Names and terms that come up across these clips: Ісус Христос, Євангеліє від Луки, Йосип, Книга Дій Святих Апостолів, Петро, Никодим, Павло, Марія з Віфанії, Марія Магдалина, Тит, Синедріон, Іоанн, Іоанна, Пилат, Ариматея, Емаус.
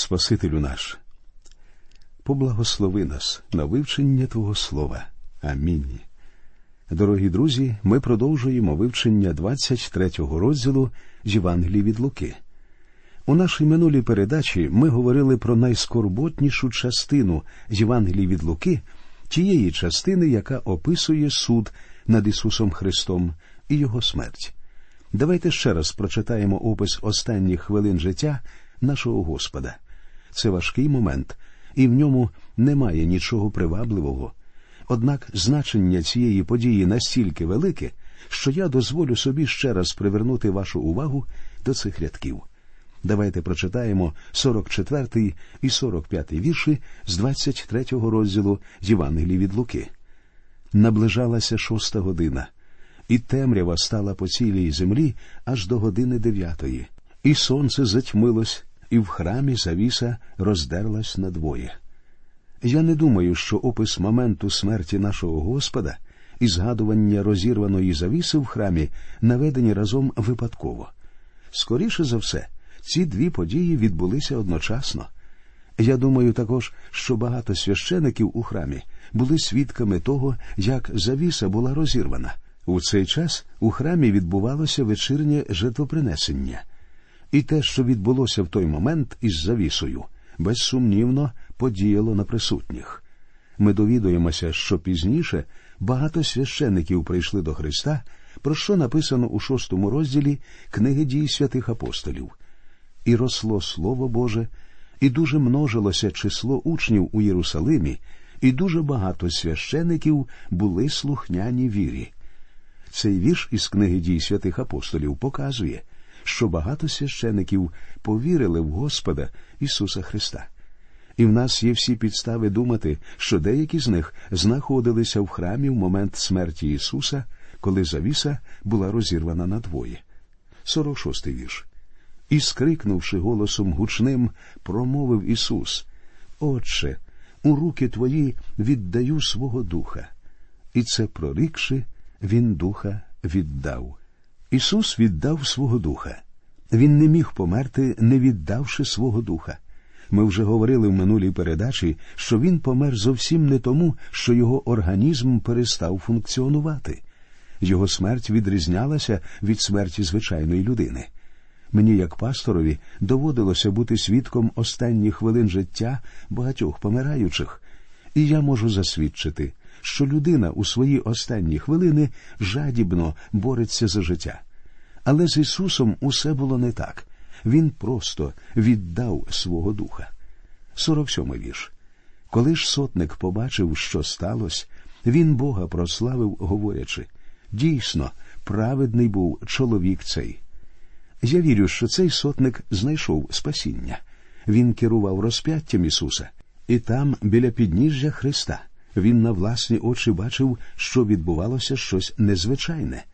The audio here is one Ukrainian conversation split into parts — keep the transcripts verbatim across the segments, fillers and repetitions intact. Спасителю наш, поблагослови нас на вивчення Твого Слова. Амінь. Дорогі друзі, ми продовжуємо вивчення двадцять третього розділу з Євангелії від Луки. У нашій минулій передачі ми говорили про найскорботнішу частину з Євангелії від Луки, тієї частини, яка описує суд над Ісусом Христом і Його смерть. Давайте ще раз прочитаємо опис останніх хвилин життя нашого Господа. Це важкий момент, і в ньому немає нічого привабливого. Однак значення цієї події настільки велике, що я дозволю собі ще раз привернути вашу увагу до цих рядків. Давайте прочитаємо сорок четвертий і сорок п'ятий вірші з двадцять третього розділу Євангелії від Луки. «Наближалася шоста година, і темрява стала по цілій землі аж до години дев'ятої, і сонце затьмилось, і в храмі завіса роздерлась надвоє». Я не думаю, що опис моменту смерті нашого Господа і згадування розірваної завіси в храмі наведені разом випадково. Скоріше за все, ці дві події відбулися одночасно. Я думаю також, що багато священиків у храмі були свідками того, як завіса була розірвана. У цей час у храмі відбувалося вечірнє жертвопринесення. І те, що відбулося в той момент із завісою, безсумнівно подіяло на присутніх. Ми довідуємося, що пізніше багато священиків прийшли до Христа, про що написано у шостому розділі Книги Дій Святих Апостолів. «І росло Слово Боже, і дуже множилося число учнів у Єрусалимі, і дуже багато священиків були слухняні вірі». Цей вірш із Книги Дій Святих Апостолів показує, що багато священиків повірили в Господа Ісуса Христа. І в нас є всі підстави думати, що деякі з них знаходилися в храмі в момент смерті Ісуса, коли завіса була розірвана надвоє. сорок шостий вірш. «І скрикнувши голосом гучним, промовив Ісус: Отче, у руки Твої віддаю свого духа. І це прорікши, Він духа віддав». Ісус віддав свого духа. Він не міг померти, не віддавши свого духа. Ми вже говорили в минулій передачі, що він помер зовсім не тому, що його організм перестав функціонувати. Його смерть відрізнялася від смерті звичайної людини. Мені, як пасторові, доводилося бути свідком останніх хвилин життя багатьох помираючих. І я можу засвідчити, що людина у свої останні хвилини жадібно бореться за життя. Але з Ісусом усе було не так. Він просто віддав свого духа. сорок сьомий вірш. «Коли ж сотник побачив, що сталося, він Бога прославив, говорячи: Дійсно, праведний був чоловік цей». Я вірю, що цей сотник знайшов спасіння. Він керував розп'яттям Ісуса. І там, біля підніжжя Христа, він на власні очі бачив, що відбувалося щось незвичайне.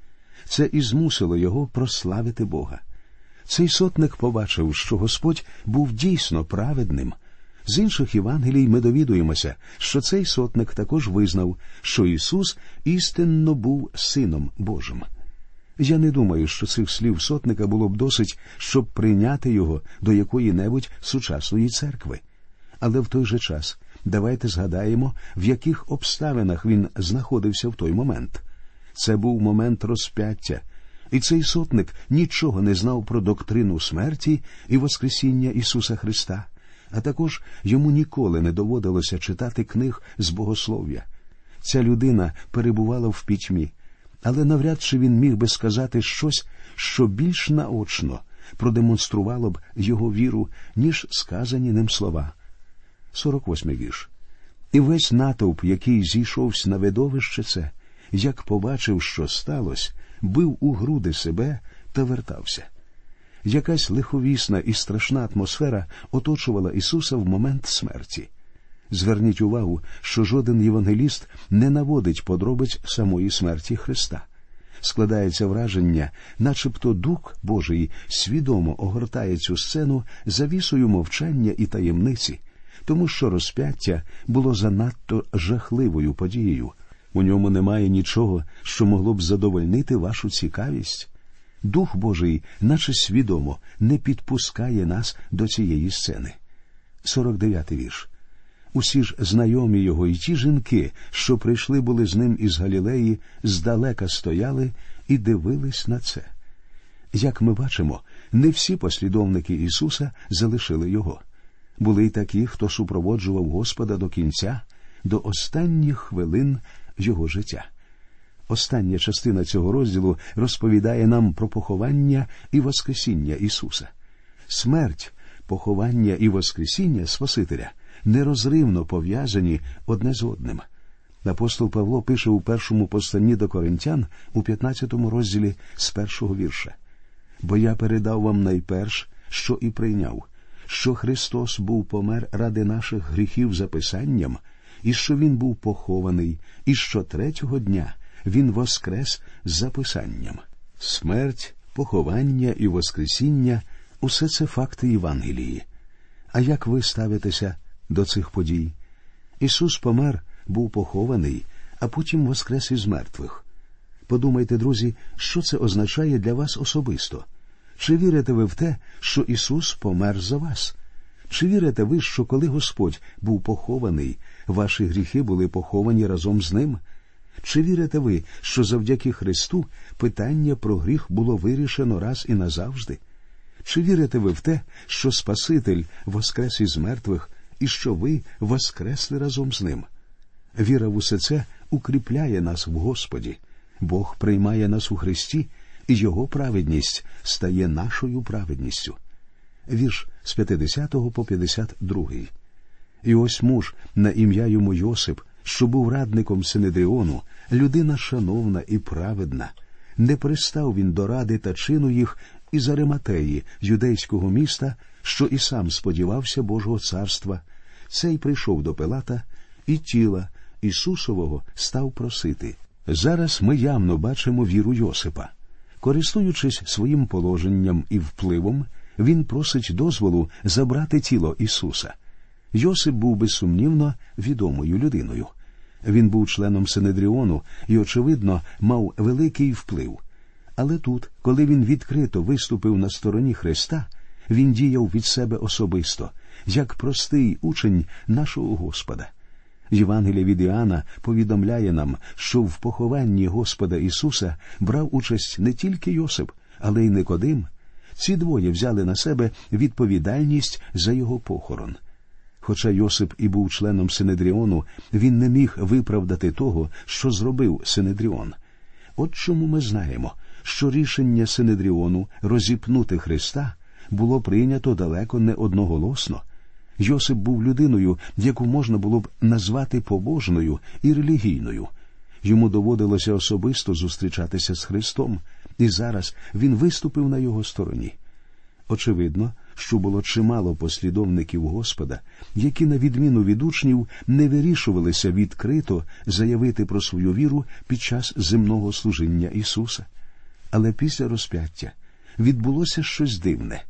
Це і змусило його прославити Бога. Цей сотник побачив, що Господь був дійсно праведним. З інших Євангелій ми довідуємося, що цей сотник також визнав, що Ісус істинно був Сином Божим. Я не думаю, що цих слів сотника було б досить, щоб прийняти його до якої-небудь сучасної церкви. Але в той же час давайте згадаємо, в яких обставинах він знаходився в той момент. Це був момент розп'яття, і цей сотник нічого не знав про доктрину смерті і воскресіння Ісуса Христа, а також йому ніколи не доводилося читати книг з богослов'я. Ця людина перебувала в пітьмі, але навряд чи він міг би сказати щось, що більш наочно продемонструвало б його віру, ніж сказані ним слова. сорок восьмий вірш. «І весь натовп, який зійшовся на видовище це, як побачив, що сталося, бив у груди себе та вертався». Якась лиховісна і страшна атмосфера оточувала Ісуса в момент смерті. Зверніть увагу, що жоден євангеліст не наводить подробиць самої смерті Христа. Складається враження, начебто Дух Божий свідомо огортає цю сцену завісою мовчання і таємниці, тому що розп'яття було занадто жахливою подією. У ньому немає нічого, що могло б задовольнити вашу цікавість. Дух Божий, наче свідомо, не підпускає нас до цієї сцени. сорок дев'ятий вірш. Усі ж знайомі його і ті жінки, що прийшли були з ним із Галілеї, здалека стояли і дивились на це. Як ми бачимо, не всі послідовники Ісуса залишили його. Були й такі, хто супроводжував Господа до кінця, до останніх хвилин його життя. Остання частина цього розділу розповідає нам про поховання і воскресіння Ісуса. Смерть, поховання і воскресіння Спасителя нерозривно пов'язані одне з одним. Апостол Павло пише у першому посланні до Коринтян у п'ятнадцятому розділі з першого вірша. «Бо я передав вам найперш, що і прийняв, що Христос був помер ради наших гріхів за Писанням, і що Він був похований, і що третього дня Він воскрес за Писанням». Смерть, поховання і воскресіння – усе це факти Євангелії. А як ви ставитеся до цих подій? Ісус помер, був похований, а потім воскрес із мертвих. Подумайте, друзі, що це означає для вас особисто? Чи вірите ви в те, що Ісус помер за вас? Чи вірите ви, що коли Господь був похований, ваші гріхи були поховані разом з Ним? Чи вірите ви, що завдяки Христу питання про гріх було вирішено раз і назавжди? Чи вірите ви в те, що Спаситель воскрес із мертвих і що ви воскресли разом з Ним? Віра в усе це укріпляє нас в Господі. Бог приймає нас у Христі, і Його праведність стає нашою праведністю. Вірш з п'ятдесятого по п'ятдесят другий. «І ось муж, на ім'я йому Йосип, що був радником Синедріону, людина шановна і праведна. Не пристав він до ради та чину їх із Ариматеї, юдейського міста, що і сам сподівався Божого царства. Цей прийшов до Пилата, і тіла Ісусового став просити». Зараз ми явно бачимо віру Йосипа. Користуючись своїм положенням і впливом, він просить дозволу забрати тіло Ісуса. Йосип був безсумнівно відомою людиною. Він був членом Синедріону і, очевидно, мав великий вплив. Але тут, коли він відкрито виступив на стороні Христа, він діяв від себе особисто, як простий учень нашого Господа. Євангеліє від Іоанна повідомляє нам, що в похованні Господа Ісуса брав участь не тільки Йосип, але й Никодим. Ці двоє взяли на себе відповідальність за його похорон. Хоча Йосип і був членом Синедріону, він не міг виправдати того, що зробив Синедріон. От чому ми знаємо, що рішення Синедріону розіпнути Христа було прийнято далеко не одноголосно. Йосип був людиною, яку можна було б назвати побожною і релігійною. Йому доводилося особисто зустрічатися з Христом, і зараз він виступив на його стороні. Очевидно, що було чимало послідовників Господа, які, на відміну від учнів, не вирішувалися відкрито заявити про свою віру під час земного служіння Ісуса. Але після розп'яття відбулося щось дивне.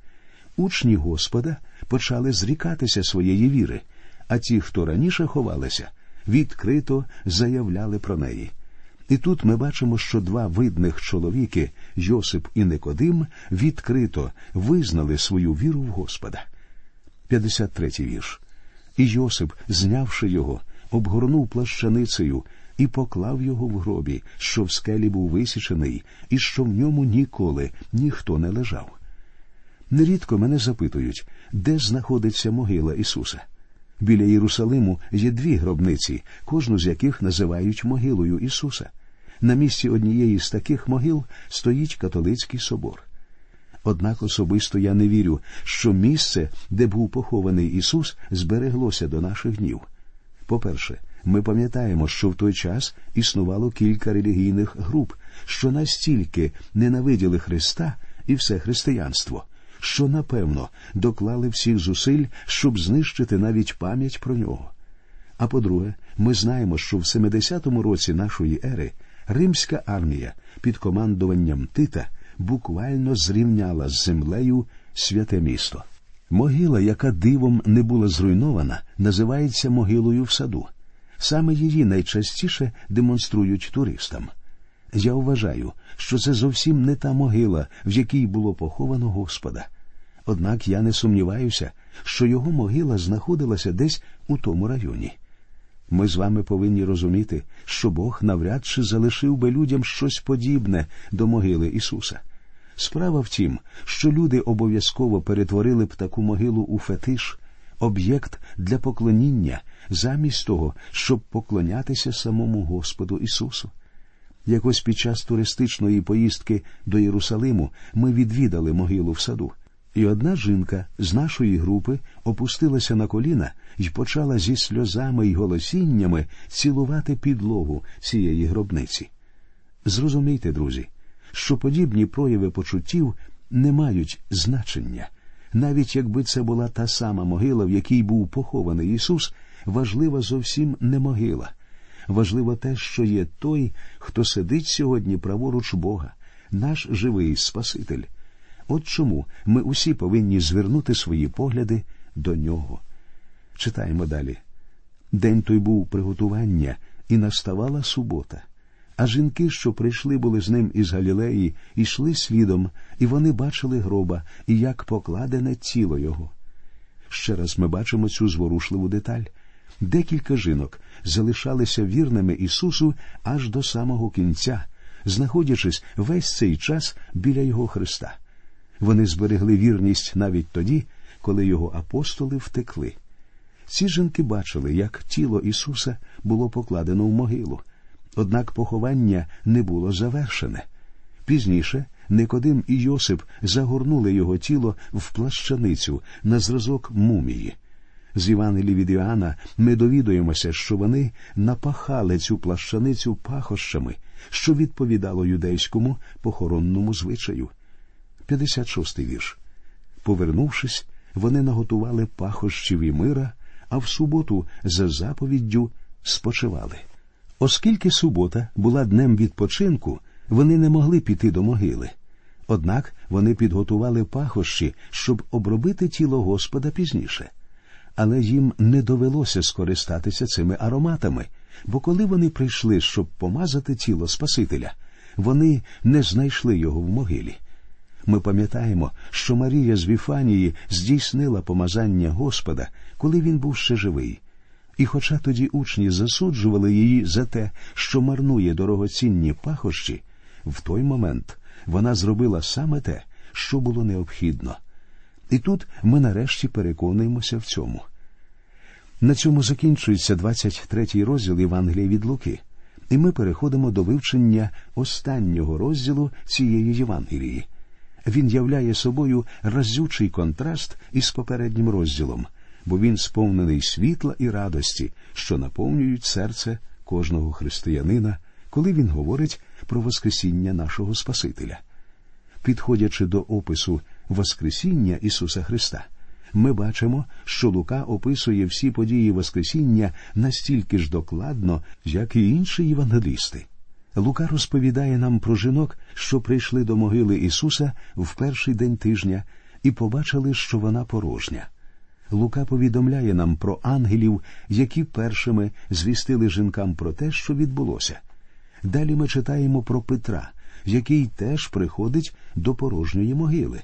Учні Господа почали зрікатися своєї віри, а ті, хто раніше ховалися, відкрито заявляли про неї. І тут ми бачимо, що два видних чоловіки, Йосип і Никодим, відкрито визнали свою віру в Господа. п'ятдесят третій вірш. «І Йосип, знявши його, обгорнув плащаницею і поклав його в гробі, що в скелі був висічений, і що в ньому ніколи ніхто не лежав». Нерідко мене запитують, де знаходиться могила Ісуса. Біля Єрусалиму є дві гробниці, кожну з яких називають могилою Ісуса. На місці однієї з таких могил стоїть католицький собор. Однак особисто я не вірю, що місце, де був похований Ісус, збереглося до наших днів. По-перше, ми пам'ятаємо, що в той час існувало кілька релігійних груп, що настільки ненавиділи Христа і все християнство, що, напевно, доклали всіх зусиль, щоб знищити навіть пам'ять про нього. А по-друге, ми знаємо, що в семидесятому році нашої ери римська армія під командуванням Тита буквально зрівняла з землею святе місто. Могила, яка дивом не була зруйнована, називається могилою в саду. Саме її найчастіше демонструють туристам. Я вважаю, що це зовсім не та могила, в якій було поховано Господа. Однак я не сумніваюся, що його могила знаходилася десь у тому районі. Ми з вами повинні розуміти, що Бог навряд чи залишив би людям щось подібне до могили Ісуса. Справа в тім, що люди обов'язково перетворили б таку могилу у фетиш, об'єкт для поклоніння, замість того, щоб поклонятися самому Господу Ісусу. Якось під час туристичної поїздки до Єрусалиму ми відвідали могилу в саду. І одна жінка з нашої групи опустилася на коліна і почала зі сльозами й голосіннями цілувати підлогу цієї гробниці. Зрозумійте, друзі, що подібні прояви почуттів не мають значення. Навіть якби це була та сама могила, в якій був похований Ісус, важлива зовсім не могила. Важливо те, що є той, хто сидить сьогодні праворуч Бога, наш живий Спаситель. От чому ми усі повинні звернути свої погляди до Нього. Читаємо далі. День той був приготування, і наставала субота. А жінки, що прийшли були з ним із Галілеї, йшли слідом, і вони бачили гроба, і як покладене тіло його. Ще раз ми бачимо цю зворушливу деталь. Декілька жінок залишалися вірними Ісусу аж до самого кінця, знаходячись весь цей час біля Його Христа. Вони зберегли вірність навіть тоді, коли його апостоли втекли. Ці жінки бачили, як тіло Ісуса було покладено в могилу. Однак поховання не було завершене. Пізніше Никодим і Йосип загорнули його тіло в плащаницю на зразок мумії. З Євангелії від Іоанна ми довідуємося, що вони напахали цю плащаницю пахощами, що відповідало юдейському похоронному звичаю. п'ятдесят шостий вірш. Повернувшись, вони наготували пахощів і мира, а в суботу за заповіддю спочивали. Оскільки субота була днем відпочинку, вони не могли піти до могили. Однак вони підготували пахощі, щоб обробити тіло Господа пізніше. Але їм не довелося скористатися цими ароматами, бо коли вони прийшли, щоб помазати тіло Спасителя, вони не знайшли його в могилі. Ми пам'ятаємо, що Марія з Віфанії здійснила помазання Господа, коли він був ще живий. І хоча тоді учні засуджували її за те, що марнує дорогоцінні пахощі, в той момент вона зробила саме те, що було необхідно. І тут ми нарешті переконуємося в цьому. На цьому закінчується двадцять третій розділ Євангелія від Луки, і ми переходимо до вивчення останнього розділу цієї Євангелії. Він являє собою разючий контраст із попереднім розділом, бо він сповнений світла і радості, що наповнюють серце кожного християнина, коли він говорить про воскресіння нашого Спасителя. Підходячи до опису воскресіння Ісуса Христа, ми бачимо, що Лука описує всі події воскресіння настільки ж докладно, як і інші євангелісти. Лука розповідає нам про жінок, що прийшли до могили Ісуса в перший день тижня і побачили, що вона порожня. Лука повідомляє нам про ангелів, які першими звістили жінкам про те, що відбулося. Далі ми читаємо про Петра, який теж приходить до порожньої могили.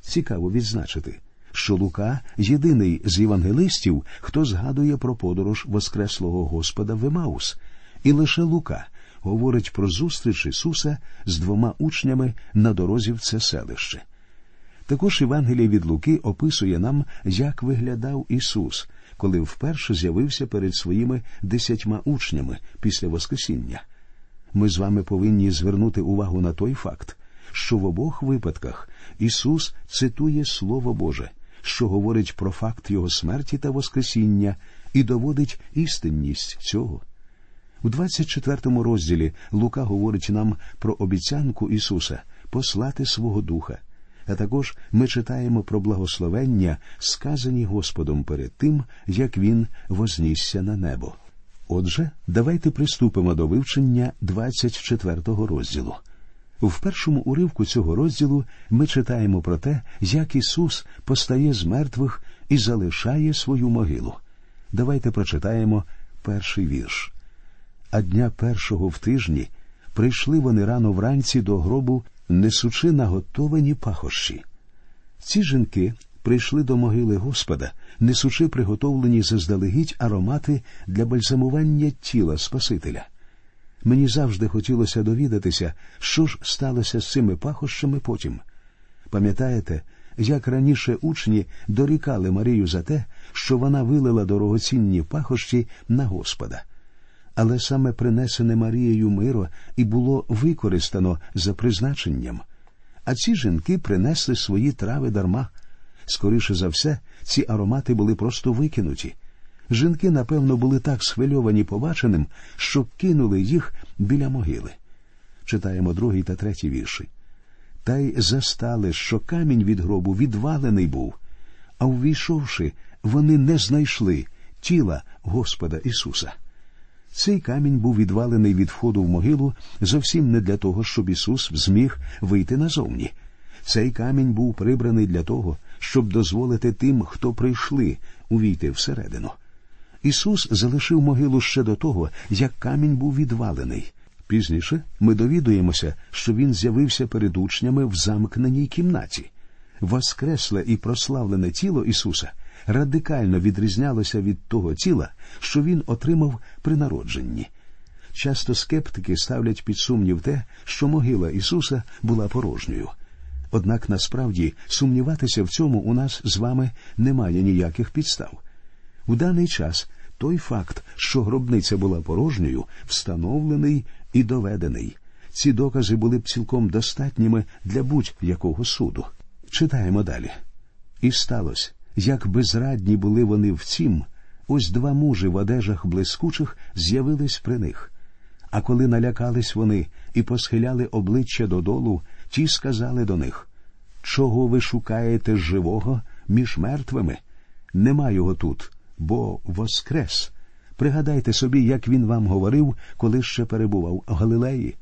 Цікаво відзначити, що Лука – єдиний з євангелистів, хто згадує про подорож воскреслого Господа в Емаус. І лише Лука – говорить про зустріч Ісуса з двома учнями на дорозі в це селище. Також Євангеліє від Луки описує нам, як виглядав Ісус, коли вперше з'явився перед своїми десятьма учнями після Воскресіння. Ми з вами повинні звернути увагу на той факт, що в обох випадках Ісус цитує Слово Боже, що говорить про факт Його смерті та Воскресіння і доводить істинність цього. У двадцять четвертому розділі Лука говорить нам про обіцянку Ісуса послати свого Духа, а також ми читаємо про благословення, сказані Господом перед тим, як Він вознісся на небо. Отже, давайте приступимо до вивчення двадцять четвертого розділу. В першому уривку цього розділу ми читаємо про те, як Ісус постає з мертвих і залишає свою могилу. Давайте прочитаємо перший вірш. А дня першого в тижні прийшли вони рано вранці до гробу, несучи наготовані пахощі. Ці жінки прийшли до могили Господа, несучи приготовлені заздалегідь аромати для бальзамування тіла Спасителя. Мені завжди хотілося довідатися, що ж сталося з цими пахощами потім. Пам'ятаєте, як раніше учні дорікали Марію за те, що вона вилила дорогоцінні пахощі на Господа. Але саме принесене Марією миро і було використано за призначенням. А ці жінки принесли свої трави дарма. Скоріше за все, ці аромати були просто викинуті. Жінки, напевно, були так схвильовані побаченим, що кинули їх біля могили. Читаємо другий та третій вірші. Та й застали, що камінь від гробу відвалений був, а увійшовши, вони не знайшли тіла Господа Ісуса. Цей камінь був відвалений від входу в могилу зовсім не для того, щоб Ісус зміг вийти назовні. Цей камінь був прибраний для того, щоб дозволити тим, хто прийшли, увійти всередину. Ісус залишив могилу ще до того, як камінь був відвалений. Пізніше ми довідуємося, що він з'явився перед учнями в замкненій кімнаті. Воскресле і прославлене тіло Ісуса радикально відрізнялося від того тіла, що він отримав при народженні. Часто скептики ставлять під сумнів те, що могила Ісуса була порожньою. Однак насправді сумніватися в цьому у нас з вами немає ніяких підстав. У даний час той факт, що гробниця була порожньою, встановлений і доведений. Ці докази були б цілком достатніми для будь-якого суду. Читаємо далі. «І сталося, як безрадні були вони втім, ось два мужі в одежах блискучих з'явились при них. А коли налякались вони і посхиляли обличчя додолу, ті сказали до них: чого ви шукаєте живого між мертвими? Нема його тут, бо воскрес. Пригадайте собі, як він вам говорив, коли ще перебував в Галилеї.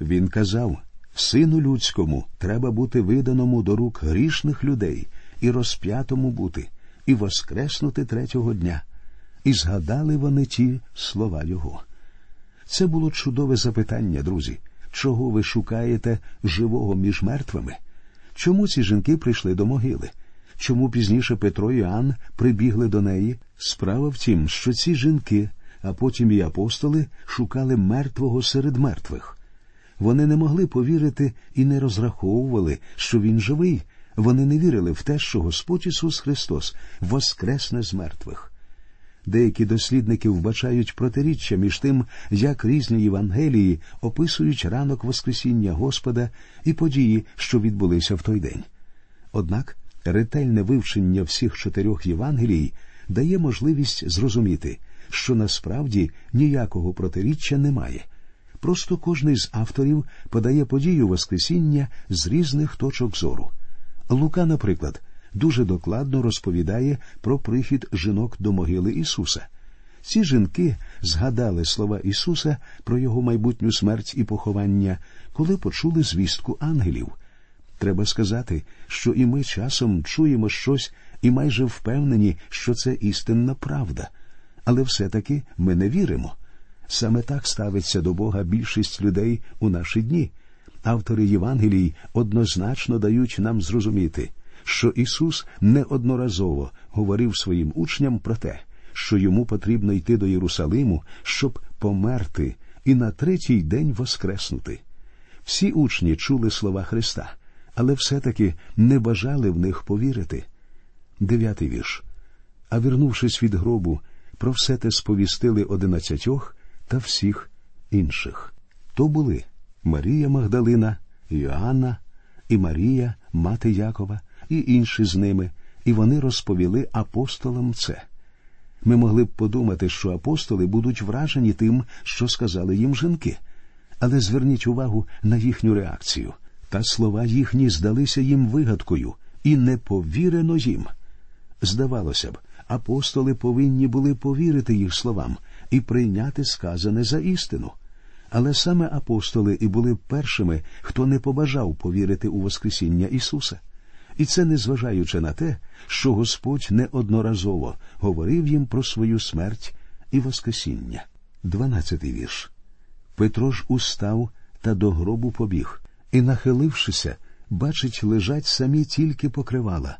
Він казав: сину людському треба бути виданому до рук грішних людей і розп'ятому бути, і воскреснути третього дня. І згадали вони ті слова його». Це було чудове запитання, друзі. Чого ви шукаєте живого між мертвими? Чому ці жінки прийшли до могили? Чому пізніше Петро і Іоанн прибігли до неї? Справа в тім, що ці жінки, а потім і апостоли, шукали мертвого серед мертвих. Вони не могли повірити і не розраховували, що він живий. Вони не вірили в те, що Господь Ісус Христос воскресне з мертвих. Деякі дослідники вбачають протиріччя між тим, як різні Євангелії описують ранок Воскресіння Господа і події, що відбулися в той день. Однак ретельне вивчення всіх чотирьох Євангелій дає можливість зрозуміти, що насправді ніякого протиріччя немає. Просто кожний з авторів подає подію Воскресіння з різних точок зору. Лука, наприклад, дуже докладно розповідає про прихід жінок до могили Ісуса. Ці жінки згадали слова Ісуса про його майбутню смерть і поховання, коли почули звістку ангелів. Треба сказати, що і ми часом чуємо щось і майже впевнені, що це істинна правда. Але все-таки ми не віримо. Саме так ставиться до Бога більшість людей у наші дні. Автори Євангелій однозначно дають нам зрозуміти, що Ісус неодноразово говорив своїм учням про те, що йому потрібно йти до Єрусалиму, щоб померти і на третій день воскреснути. Всі учні чули слова Христа, але все-таки не бажали в них повірити. Дев'ятий вірш. А вернувшись від гробу, про все те сповістили одинадцятьох та всіх інших. То були Марія Магдалина, Іоанна і Марія, мати Якова, і інші з ними, і вони розповіли апостолам це. Ми могли б подумати, що апостоли будуть вражені тим, що сказали їм жінки. Але зверніть увагу на їхню реакцію. Та слова їхні здалися їм вигадкою, і не повірено їм. Здавалося б, апостоли повинні були повірити їх словам і прийняти сказане за істину. Але саме апостоли і були першими, хто не побажав повірити у Воскресіння Ісуса. І це незважаючи на те, що Господь неодноразово говорив їм про свою смерть і воскресіння. Дванадцятий вірш. Петро ж устав та до гробу побіг, і, нахилившися, бачить, лежать самі тільки покривала.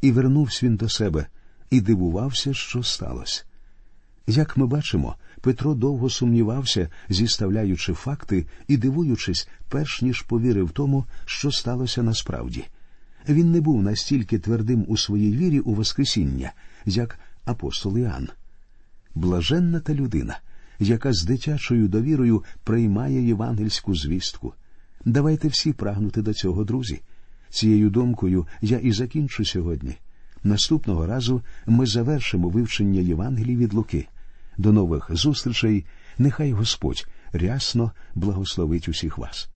І вернувсь він до себе, і дивувався, що сталося. Як ми бачимо, Петро довго сумнівався, зіставляючи факти і дивуючись, перш ніж повірив тому, що сталося насправді. Він не був настільки твердим у своїй вірі у Воскресіння, як апостол Іоанн. Блаженна та людина, яка з дитячою довірою приймає євангельську звістку. Давайте всі прагнути до цього, друзі. Цією думкою я і закінчу сьогодні. Наступного разу ми завершимо вивчення Євангелії від Луки. До нових зустрічей. Нехай Господь рясно благословить усіх вас.